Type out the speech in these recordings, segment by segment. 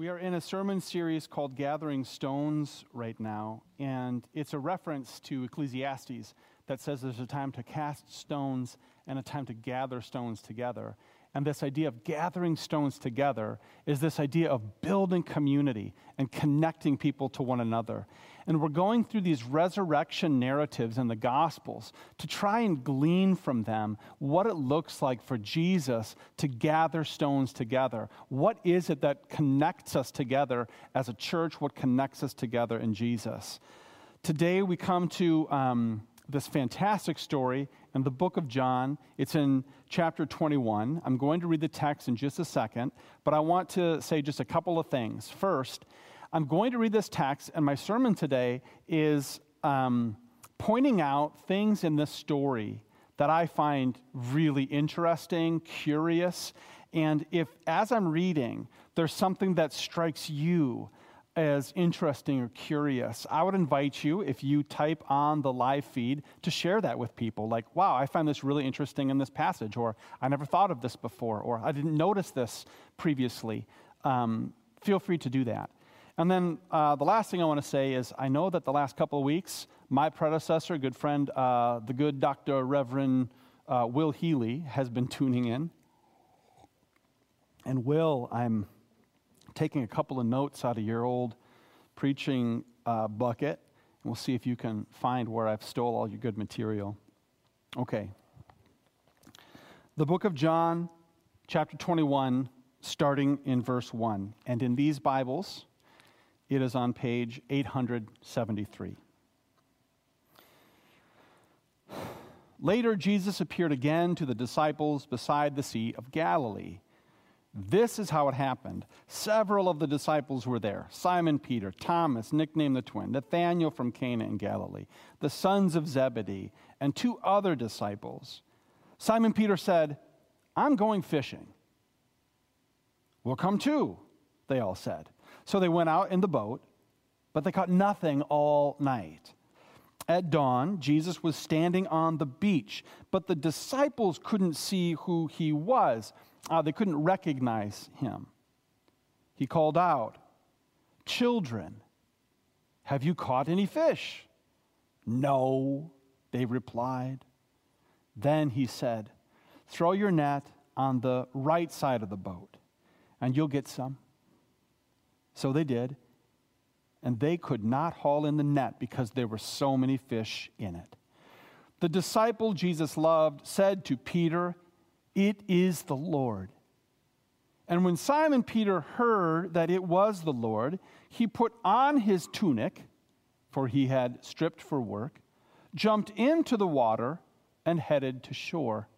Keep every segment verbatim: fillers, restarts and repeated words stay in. We are in a sermon series called Gathering Stones right now, and it's a reference to Ecclesiastes that says there's a time to cast stones and a time to gather stones together. And this idea of gathering stones together is this idea of building community and connecting people to one another. And we're going through these resurrection narratives in the Gospels to try and glean from them what it looks like for Jesus to gather stones together. What is it that connects us together as a church? What connects us together in Jesus? Today we come to um, this fantastic story in the book of John. It's in chapter twenty-one. I'm going to read the text in just a second, but I want to say just a couple of things. First, I'm going to read this text, and my sermon today is um, pointing out things in this story that I find really interesting, curious, and if, as I'm reading, there's something that strikes you as interesting or curious, I would invite you, if you type on the live feed, to share that with people. Like, wow, I find this really interesting in this passage, or I never thought of this before, or I didn't notice this previously. Um, feel free to do that. And then uh, the last thing I want to say is I know that the last couple of weeks, my predecessor, good friend, uh, the good Doctor Reverend uh, Will Healy has been tuning in. And Will, I'm taking a couple of notes out of your old preaching uh, bucket, and we'll see if you can find where I've stole all your good material. Okay. The book of John, chapter twenty-one, starting in verse one. And in these Bibles, it is on page eight hundred seventy-three. Later, Jesus appeared again to the disciples beside the Sea of Galilee. This is how it happened. Several of the disciples were there. Simon Peter, Thomas, nicknamed the twin, Nathanael from Cana in Galilee, the sons of Zebedee, and two other disciples. Simon Peter said, "I'm going fishing." "We'll come too," they all said. So they went out in the boat, but they caught nothing all night. At dawn, Jesus was standing on the beach, but the disciples couldn't see who he was. Uh, they couldn't recognize him. He called out, "Children, have you caught any fish?" "No," they replied. Then he said, "Throw your net on the right side of the boat, and you'll get some." So they did, and they could not haul in the net because there were so many fish in it. The disciple Jesus loved said to Peter, "It is the Lord." And when Simon Peter heard that it was the Lord, he put on his tunic, for he had stripped for work, jumped into the water, and headed to shore.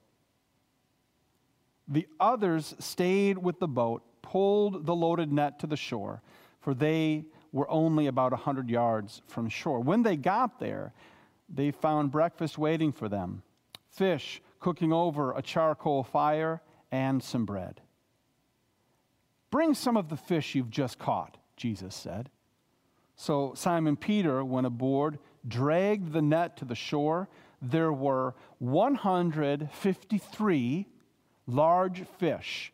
The others stayed with the boat, pulled the loaded net to the shore, for they were only about a hundred yards from shore. When they got there, they found breakfast waiting for them, fish cooking over a charcoal fire, and some bread. "Bring some of the fish you've just caught," Jesus said. So Simon Peter went aboard, dragged the net to the shore. There were one hundred fifty-three large fish,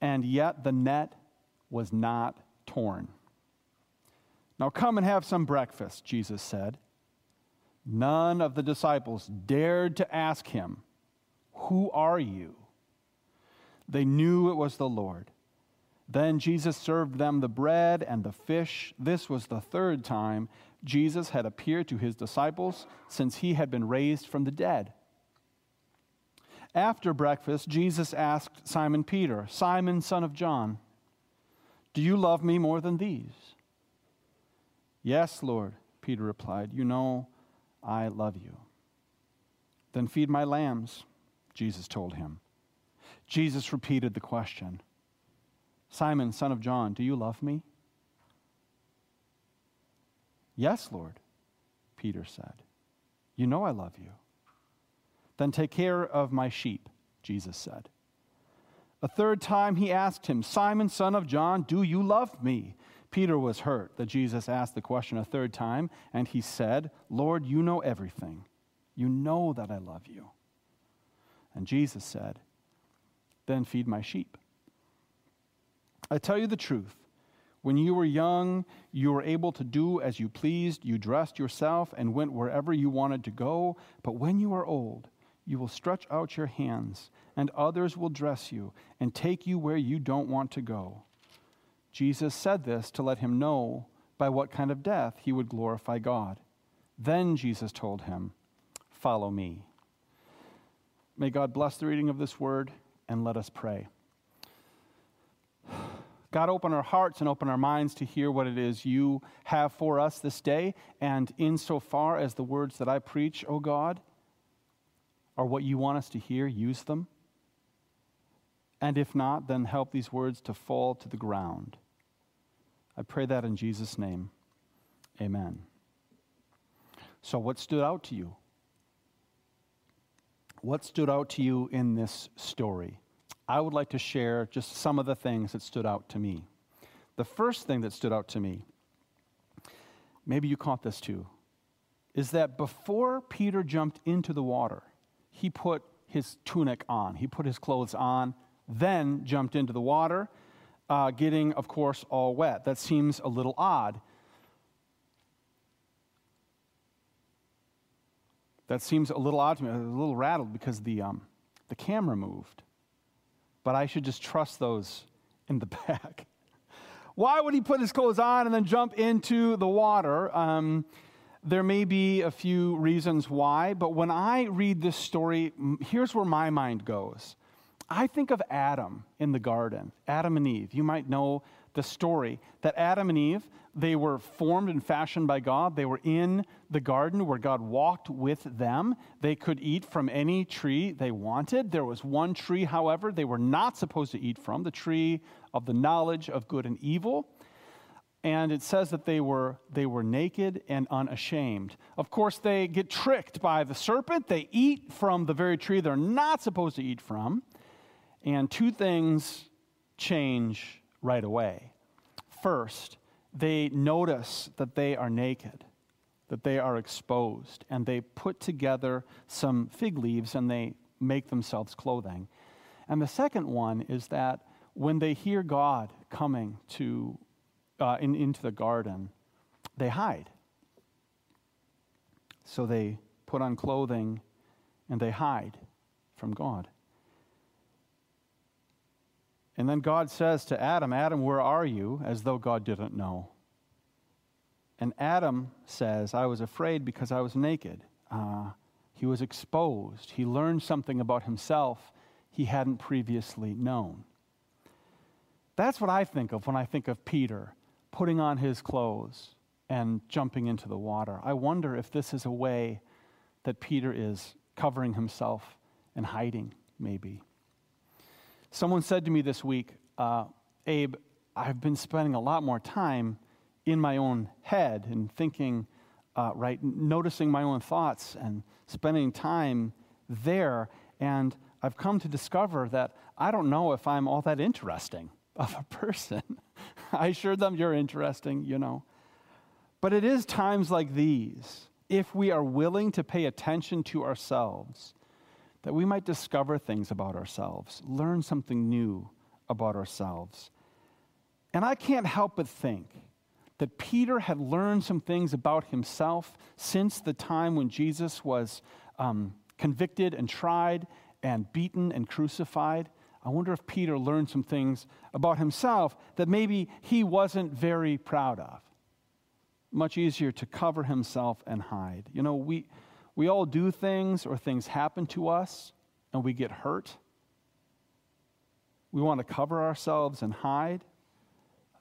and yet the net was not torn. "Now come and have some breakfast," Jesus said. None of the disciples dared to ask him, "Who are you?" They knew it was the Lord. Then Jesus served them the bread and the fish. This was the third time Jesus had appeared to his disciples since he had been raised from the dead. After breakfast, Jesus asked Simon Peter, "Simon, son of John, do you love me more than these?" "Yes, Lord," Peter replied. "You know I love you." "Then feed my lambs," Jesus told him. Jesus repeated the question, "Simon, son of John, do you love me?" "Yes, Lord," Peter said. "You know I love you." "Then take care of my sheep," Jesus said. A third time he asked him, "Simon, son of John, do you love me?" Peter was hurt that Jesus asked the question a third time, and he said, "Lord, you know everything. You know that I love you." And Jesus said, "Then feed my sheep. I tell you the truth, When you were young, you were able to do as you pleased. You dressed yourself and went wherever you wanted to go. But when you are old, you will stretch out your hands, and others will dress you and take you where you don't want to go." Jesus said this to let him know by what kind of death he would glorify God. Then Jesus told him, "Follow me." May God bless the reading of this word, and let us pray. God, open our hearts and open our minds to hear what it is you have for us this day, and insofar as the words that I preach, O God, are what you want us to hear, use them. And if not, then help these words to fall to the ground. I pray that in Jesus' name. Amen. So what stood out to you? What stood out to you in this story? I would like to share just some of the things that stood out to me. The first thing that stood out to me, maybe you caught this too, is that before Peter jumped into the water, he put his tunic on. He put his clothes on, then jumped into the water, uh, getting, of course, all wet. That seems a little odd. That seems a little odd to me. I was a little rattled because the, um, the camera moved. But I should just trust those in the back. Why would he put his clothes on and then jump into the water? Um, there may be a few reasons why, but when I read this story, here's where my mind goes. I think of Adam in the garden, Adam and Eve. You might know the story that Adam and Eve, they were formed and fashioned by God. They were in the garden where God walked with them. They could eat from any tree they wanted. There was one tree, however, they were not supposed to eat from, the tree of the knowledge of good and evil. And it says that they were, they were naked and unashamed. Of course, they get tricked by the serpent. They eat from the very tree they're not supposed to eat from. And two things change right away. First, they notice that they are naked, that they are exposed, and they put together some fig leaves and they make themselves clothing. And the second one is that when they hear God coming to uh, in, into the garden, they hide. So they put on clothing and they hide from God. And then God says to Adam, "Adam, where are you?" As though God didn't know. And Adam says, "I was afraid because I was naked." Uh, he was exposed. He learned something about himself he hadn't previously known. That's what I think of when I think of Peter putting on his clothes and jumping into the water. I wonder if this is a way that Peter is covering himself and hiding, maybe. Someone said to me this week, uh, "Abe, I've been spending a lot more time in my own head and thinking, uh, right, noticing my own thoughts and spending time there. And I've come to discover that I don't know if I'm all that interesting of a person." I assured them, "You're interesting, you know." But it is times like these, if we are willing to pay attention to ourselves, that we might discover things about ourselves, learn something new about ourselves. And I can't help but think that Peter had learned some things about himself since the time when Jesus was um, convicted and tried and beaten and crucified. I wonder if Peter learned some things about himself that maybe he wasn't very proud of. Much easier to cover himself and hide. You know, we... We all do things or things happen to us and we get hurt. We want to cover ourselves and hide.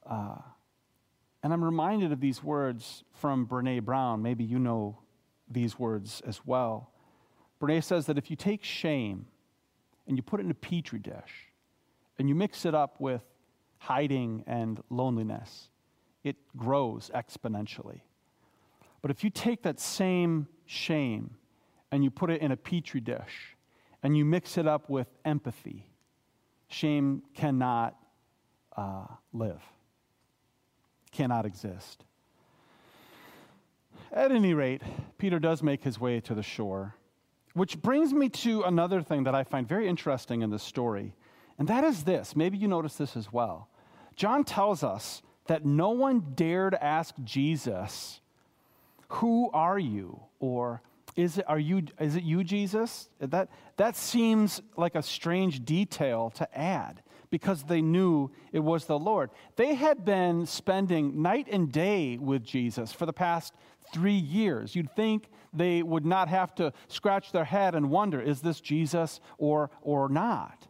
Uh, and I'm reminded of these words from Brené Brown. Maybe you know these words as well. Brené says that if you take shame and you put it in a Petri dish and you mix it up with hiding and loneliness, it grows exponentially. But if you take that same shame and you put it in a Petri dish and you mix it up with empathy, shame cannot uh, live, cannot exist. At any rate, Peter does make his way to the shore, which brings me to another thing that I find very interesting in this story, and that is this. Maybe you notice this as well. John tells us that no one dared ask Jesus, "Who are you?" or "Is it are you? Is it you, Jesus?" That that seems like a strange detail to add, because they knew it was the Lord. They had been spending night and day with Jesus for the past three years. You'd think they would not have to scratch their head and wonder, is this Jesus or or not?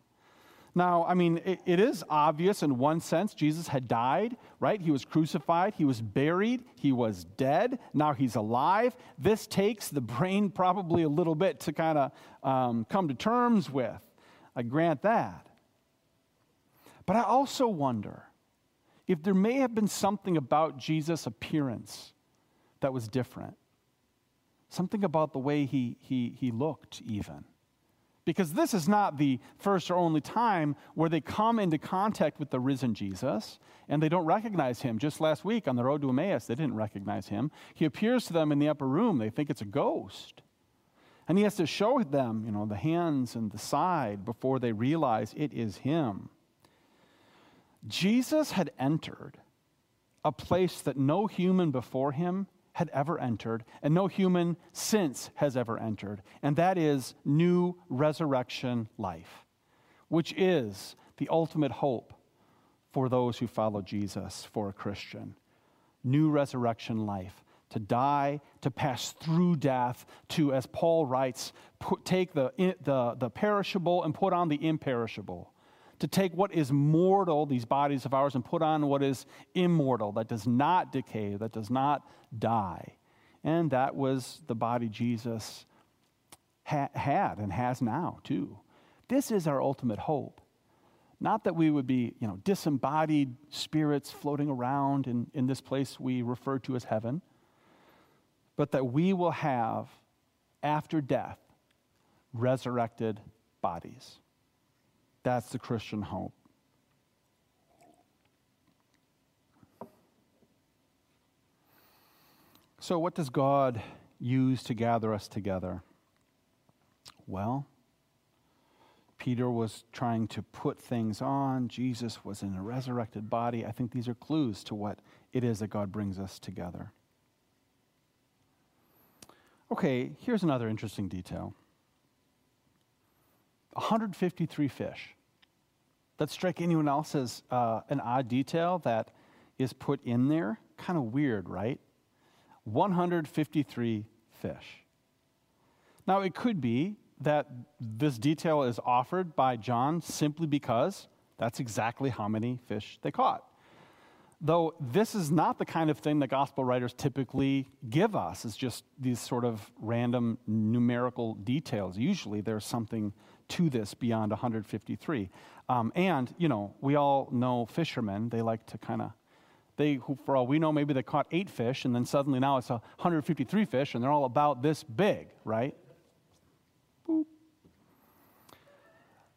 Now, I mean, it, it is obvious in one sense. Jesus had died, right? He was crucified. He was buried. He was dead. Now he's alive. This takes the brain probably a little bit to kind of um, come to terms with. I grant that. But I also wonder if there may have been something about Jesus' appearance that was different. Something about the way he, he, he looked, even. Because this is not the first or only time where they come into contact with the risen Jesus, and they don't recognize him. Just last week on the road to Emmaus, they didn't recognize him. He appears to them in the upper room. They think it's a ghost. And he has to show them, you know, the hands and the side before they realize it is him. Jesus had entered a place that no human before him had ever entered, and no human since has ever entered, and that is new resurrection life, which is the ultimate hope for those who follow Jesus, for a Christian. New resurrection life, to die, to pass through death, to, as Paul writes, put, take the, the, the perishable and put on the imperishable, to take what is mortal, these bodies of ours, and put on what is immortal, that does not decay, that does not die. And that was the body Jesus ha- had and has now, too. This is our ultimate hope. Not that we would be, you know, disembodied spirits floating around in, in this place we refer to as heaven, but that we will have, after death, resurrected bodies. That's the Christian hope. So what does God use to gather us together? Well, Peter was trying to put things on. Jesus was in a resurrected body. I think these are clues to what it is that God brings us together. Okay, here's another interesting detail. one hundred fifty-three fish. That strike anyone else as uh, an odd detail that is put in there? Kind of weird, right? one hundred fifty-three fish. Now, it could be that this detail is offered by John simply because that's exactly how many fish they caught. Though this is not the kind of thing that gospel writers typically give us. It's just these sort of random numerical details. Usually there's something to this beyond one hundred fifty-three. Um, and, you know, we all know fishermen. They like to kind of, they, for all we know, maybe they caught eight fish, and then suddenly now it's one hundred fifty-three fish, and they're all about this big, right? Boop.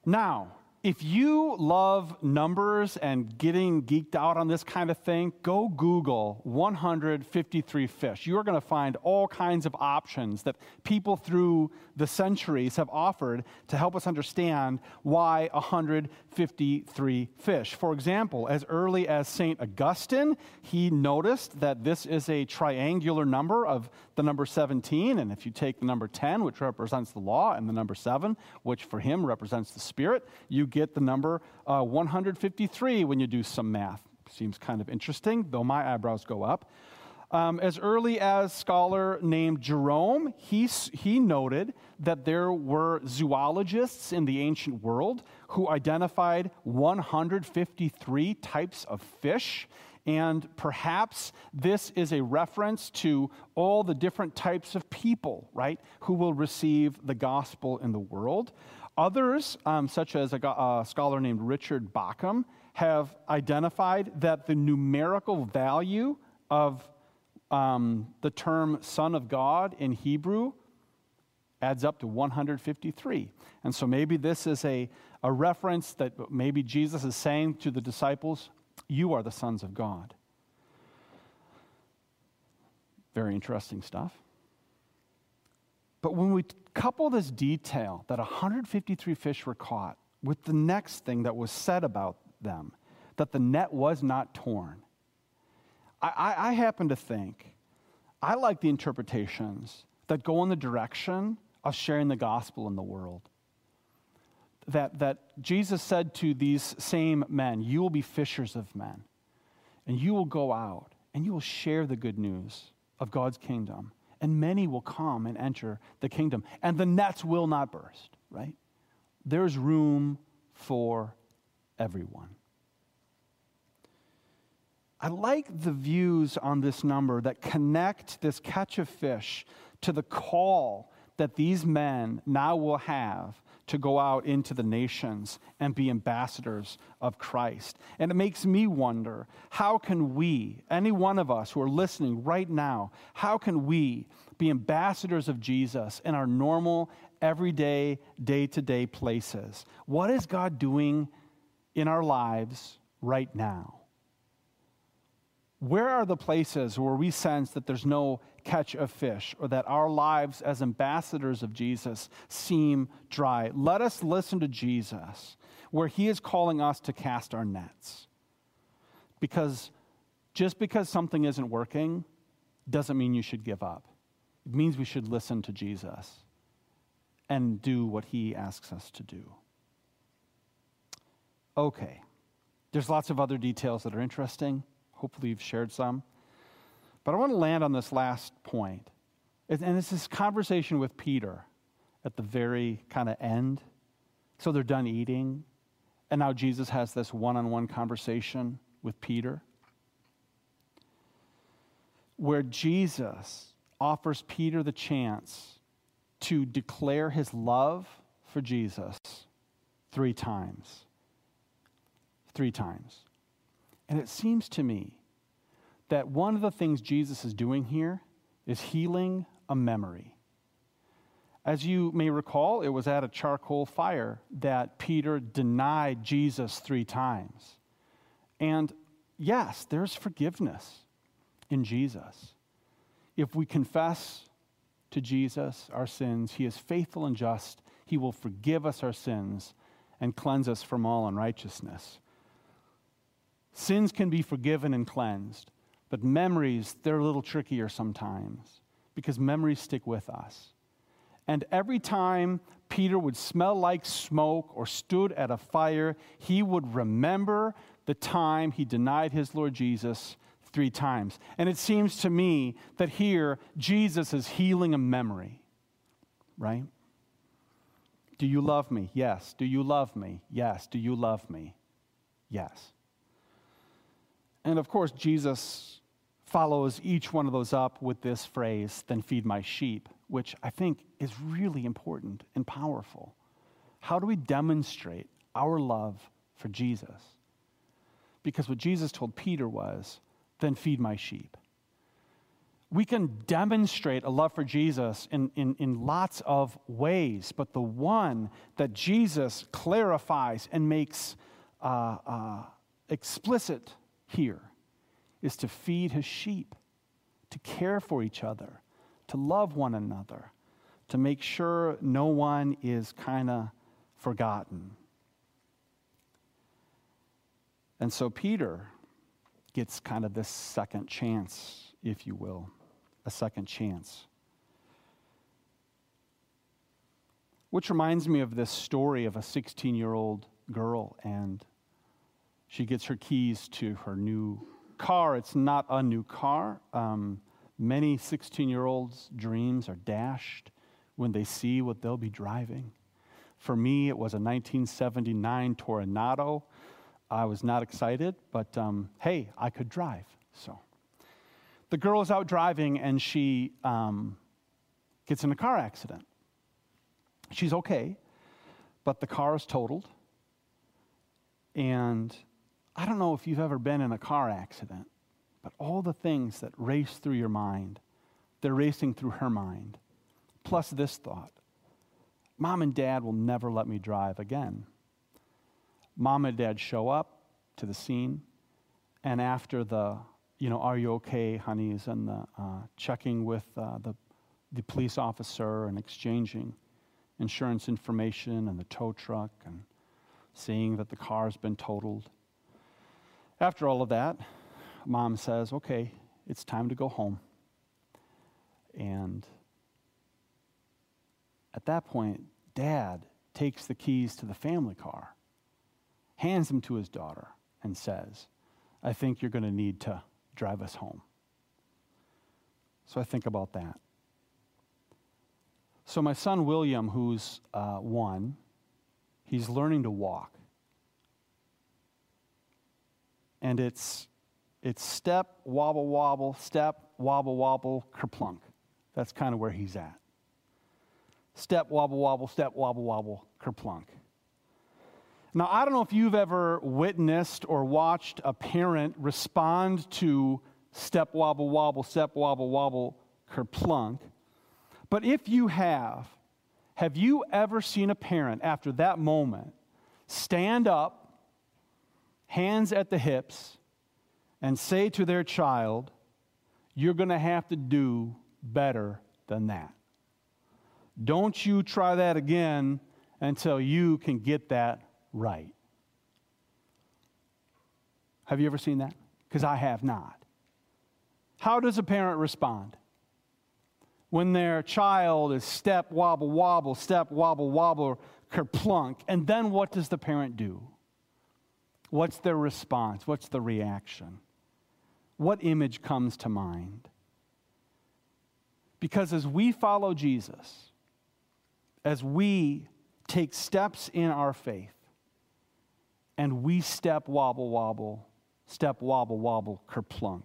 Now, if you love numbers and getting geeked out on this kind of thing, go Google one hundred fifty-three fish. You're going to find all kinds of options that people through the centuries have offered to help us understand why one hundred fifty-three fish. For example, as early as Saint Augustine, he noticed that this is a triangular number of the number seventeen, and if you take the number ten, which represents the law, and the number seven, which for him represents the Spirit, you get the number uh, one hundred fifty-three when you do some math. Seems kind of interesting, though my eyebrows go up. Um, as early as scholar named Jerome, he, he noted that there were zoologists in the ancient world who identified one hundred fifty-three types of fish. And perhaps this is a reference to all the different types of people, right, who will receive the gospel in the world. Others, um, such as a, a scholar named Richard Bauckham, have identified that the numerical value of um, the term Son of God in Hebrew adds up to one hundred fifty-three. And so maybe this is a, a reference that maybe Jesus is saying to the disciples, you are the sons of God. Very interesting stuff. But when we couple this detail that one hundred fifty-three fish were caught with the next thing that was said about them, that the net was not torn, I, I happen to think, I like the interpretations that go in the direction of sharing the gospel in the world. That, that Jesus said to these same men, you will be fishers of men, and you will go out, and you will share the good news of God's kingdom, and many will come and enter the kingdom, and the nets will not burst, right? There's room for everyone. I like the views on this number that connect this catch of fish to the call that these men now will have to go out into the nations and be ambassadors of Christ. And it makes me wonder, how can we, any one of us who are listening right now, how can we be ambassadors of Jesus in our normal, everyday, day-to-day places? What is God doing in our lives right now? Where are the places where we sense that there's no catch of fish, or that our lives as ambassadors of Jesus seem dry? Let us listen to Jesus where he is calling us to cast our nets. Because just because something isn't working doesn't mean you should give up. It means we should listen to Jesus and do what he asks us to do. Okay, there's lots of other details that are interesting. Hopefully you've shared some. But I want to land on this last point. And it's this conversation with Peter at the very kind of end. So they're done eating. And now Jesus has this one-on-one conversation with Peter, where Jesus offers Peter the chance to declare his love for Jesus three times. Three times. And it seems to me that one of the things Jesus is doing here is healing a memory. As you may recall, it was at a charcoal fire that Peter denied Jesus three times. And yes, there's forgiveness in Jesus. If we confess to Jesus our sins, he is faithful and just. He will forgive us our sins and cleanse us from all unrighteousness. Sins can be forgiven and cleansed, but memories, they're a little trickier sometimes because memories stick with us. And every time Peter would smell like smoke or stood at a fire, he would remember the time he denied his Lord Jesus three times. And it seems to me that here Jesus is healing a memory, right? Do you love me? Yes. Do you love me? Yes. Do you love me? Yes. And of course, Jesus follows each one of those up with this phrase, then feed my sheep, which I think is really important and powerful. How do we demonstrate our love for Jesus? Because what Jesus told Peter was, then feed my sheep. We can demonstrate a love for Jesus in, in, in lots of ways, but the one that Jesus clarifies and makes uh, uh, explicit here is to feed his sheep, to care for each other, to love one another, to make sure no one is kind of forgotten. And so Peter gets kind of this second chance, if you will, a second chance. Which reminds me of this story of a sixteen-year-old girl, and she gets her keys to her new car. It's not a new car. Um, many sixteen-year-olds' dreams are dashed when they see what they'll be driving. For me, it was a nineteen seventy-nine Coronado. I was not excited, but um, hey, I could drive. So the girl is out driving, and she um, gets in a car accident. She's okay, but the car is totaled, and I don't know if you've ever been in a car accident, but all the things that race through your mind, they're racing through her mind. Plus this thought, Mom and Dad will never let me drive again. Mom and Dad show up to the scene, and after the, you know, are you okay, honeys, and the uh, checking with uh, the, the police officer and exchanging insurance information and the tow truck and seeing that the car's been totaled. After all of that, mom says, okay, it's time to go home. And at that point, dad takes the keys to the family car, hands them to his daughter, and says, I think you're going to need to drive us home. So I think about that. So my son William, who's uh, one, he's learning to walk. And it's it's step, wobble, wobble, step, wobble, wobble, kerplunk. That's kind of where he's at. Step, wobble, wobble, step, wobble, wobble, kerplunk. Now, I don't know if you've ever witnessed or watched a parent respond to step, wobble, wobble, step, wobble, wobble, kerplunk. But if you have, have you ever seen a parent after that moment stand up, hands at the hips, and say to their child, you're going to have to do better than that. Don't you try that again until you can get that right. Have you ever seen that? Because I have not. How does a parent respond when their child is step, wobble, wobble, step, wobble, wobble, kerplunk? And then what does the parent do? What's their response? What's the reaction? What image comes to mind? Because as we follow Jesus, as we take steps in our faith, and we step, wobble, wobble, step, wobble, wobble, kerplunk,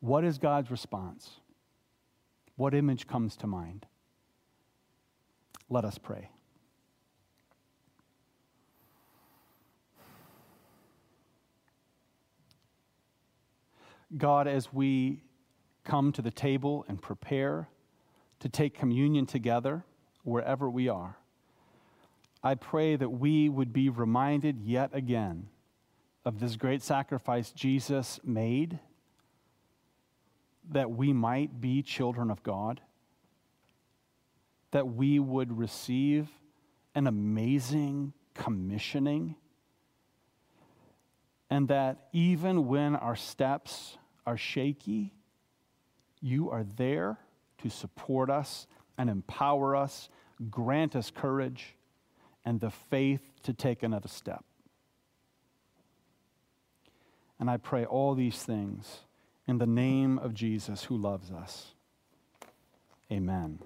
what is God's response? What image comes to mind? Let us pray. God, as we come to the table and prepare to take communion together wherever we are, I pray that we would be reminded yet again of this great sacrifice Jesus made, that we might be children of God, that we would receive an amazing commissioning, and that even when our steps are shaky, you are there to support us and empower us, grant us courage and the faith to take another step. And I pray all these things in the name of Jesus who loves us. Amen.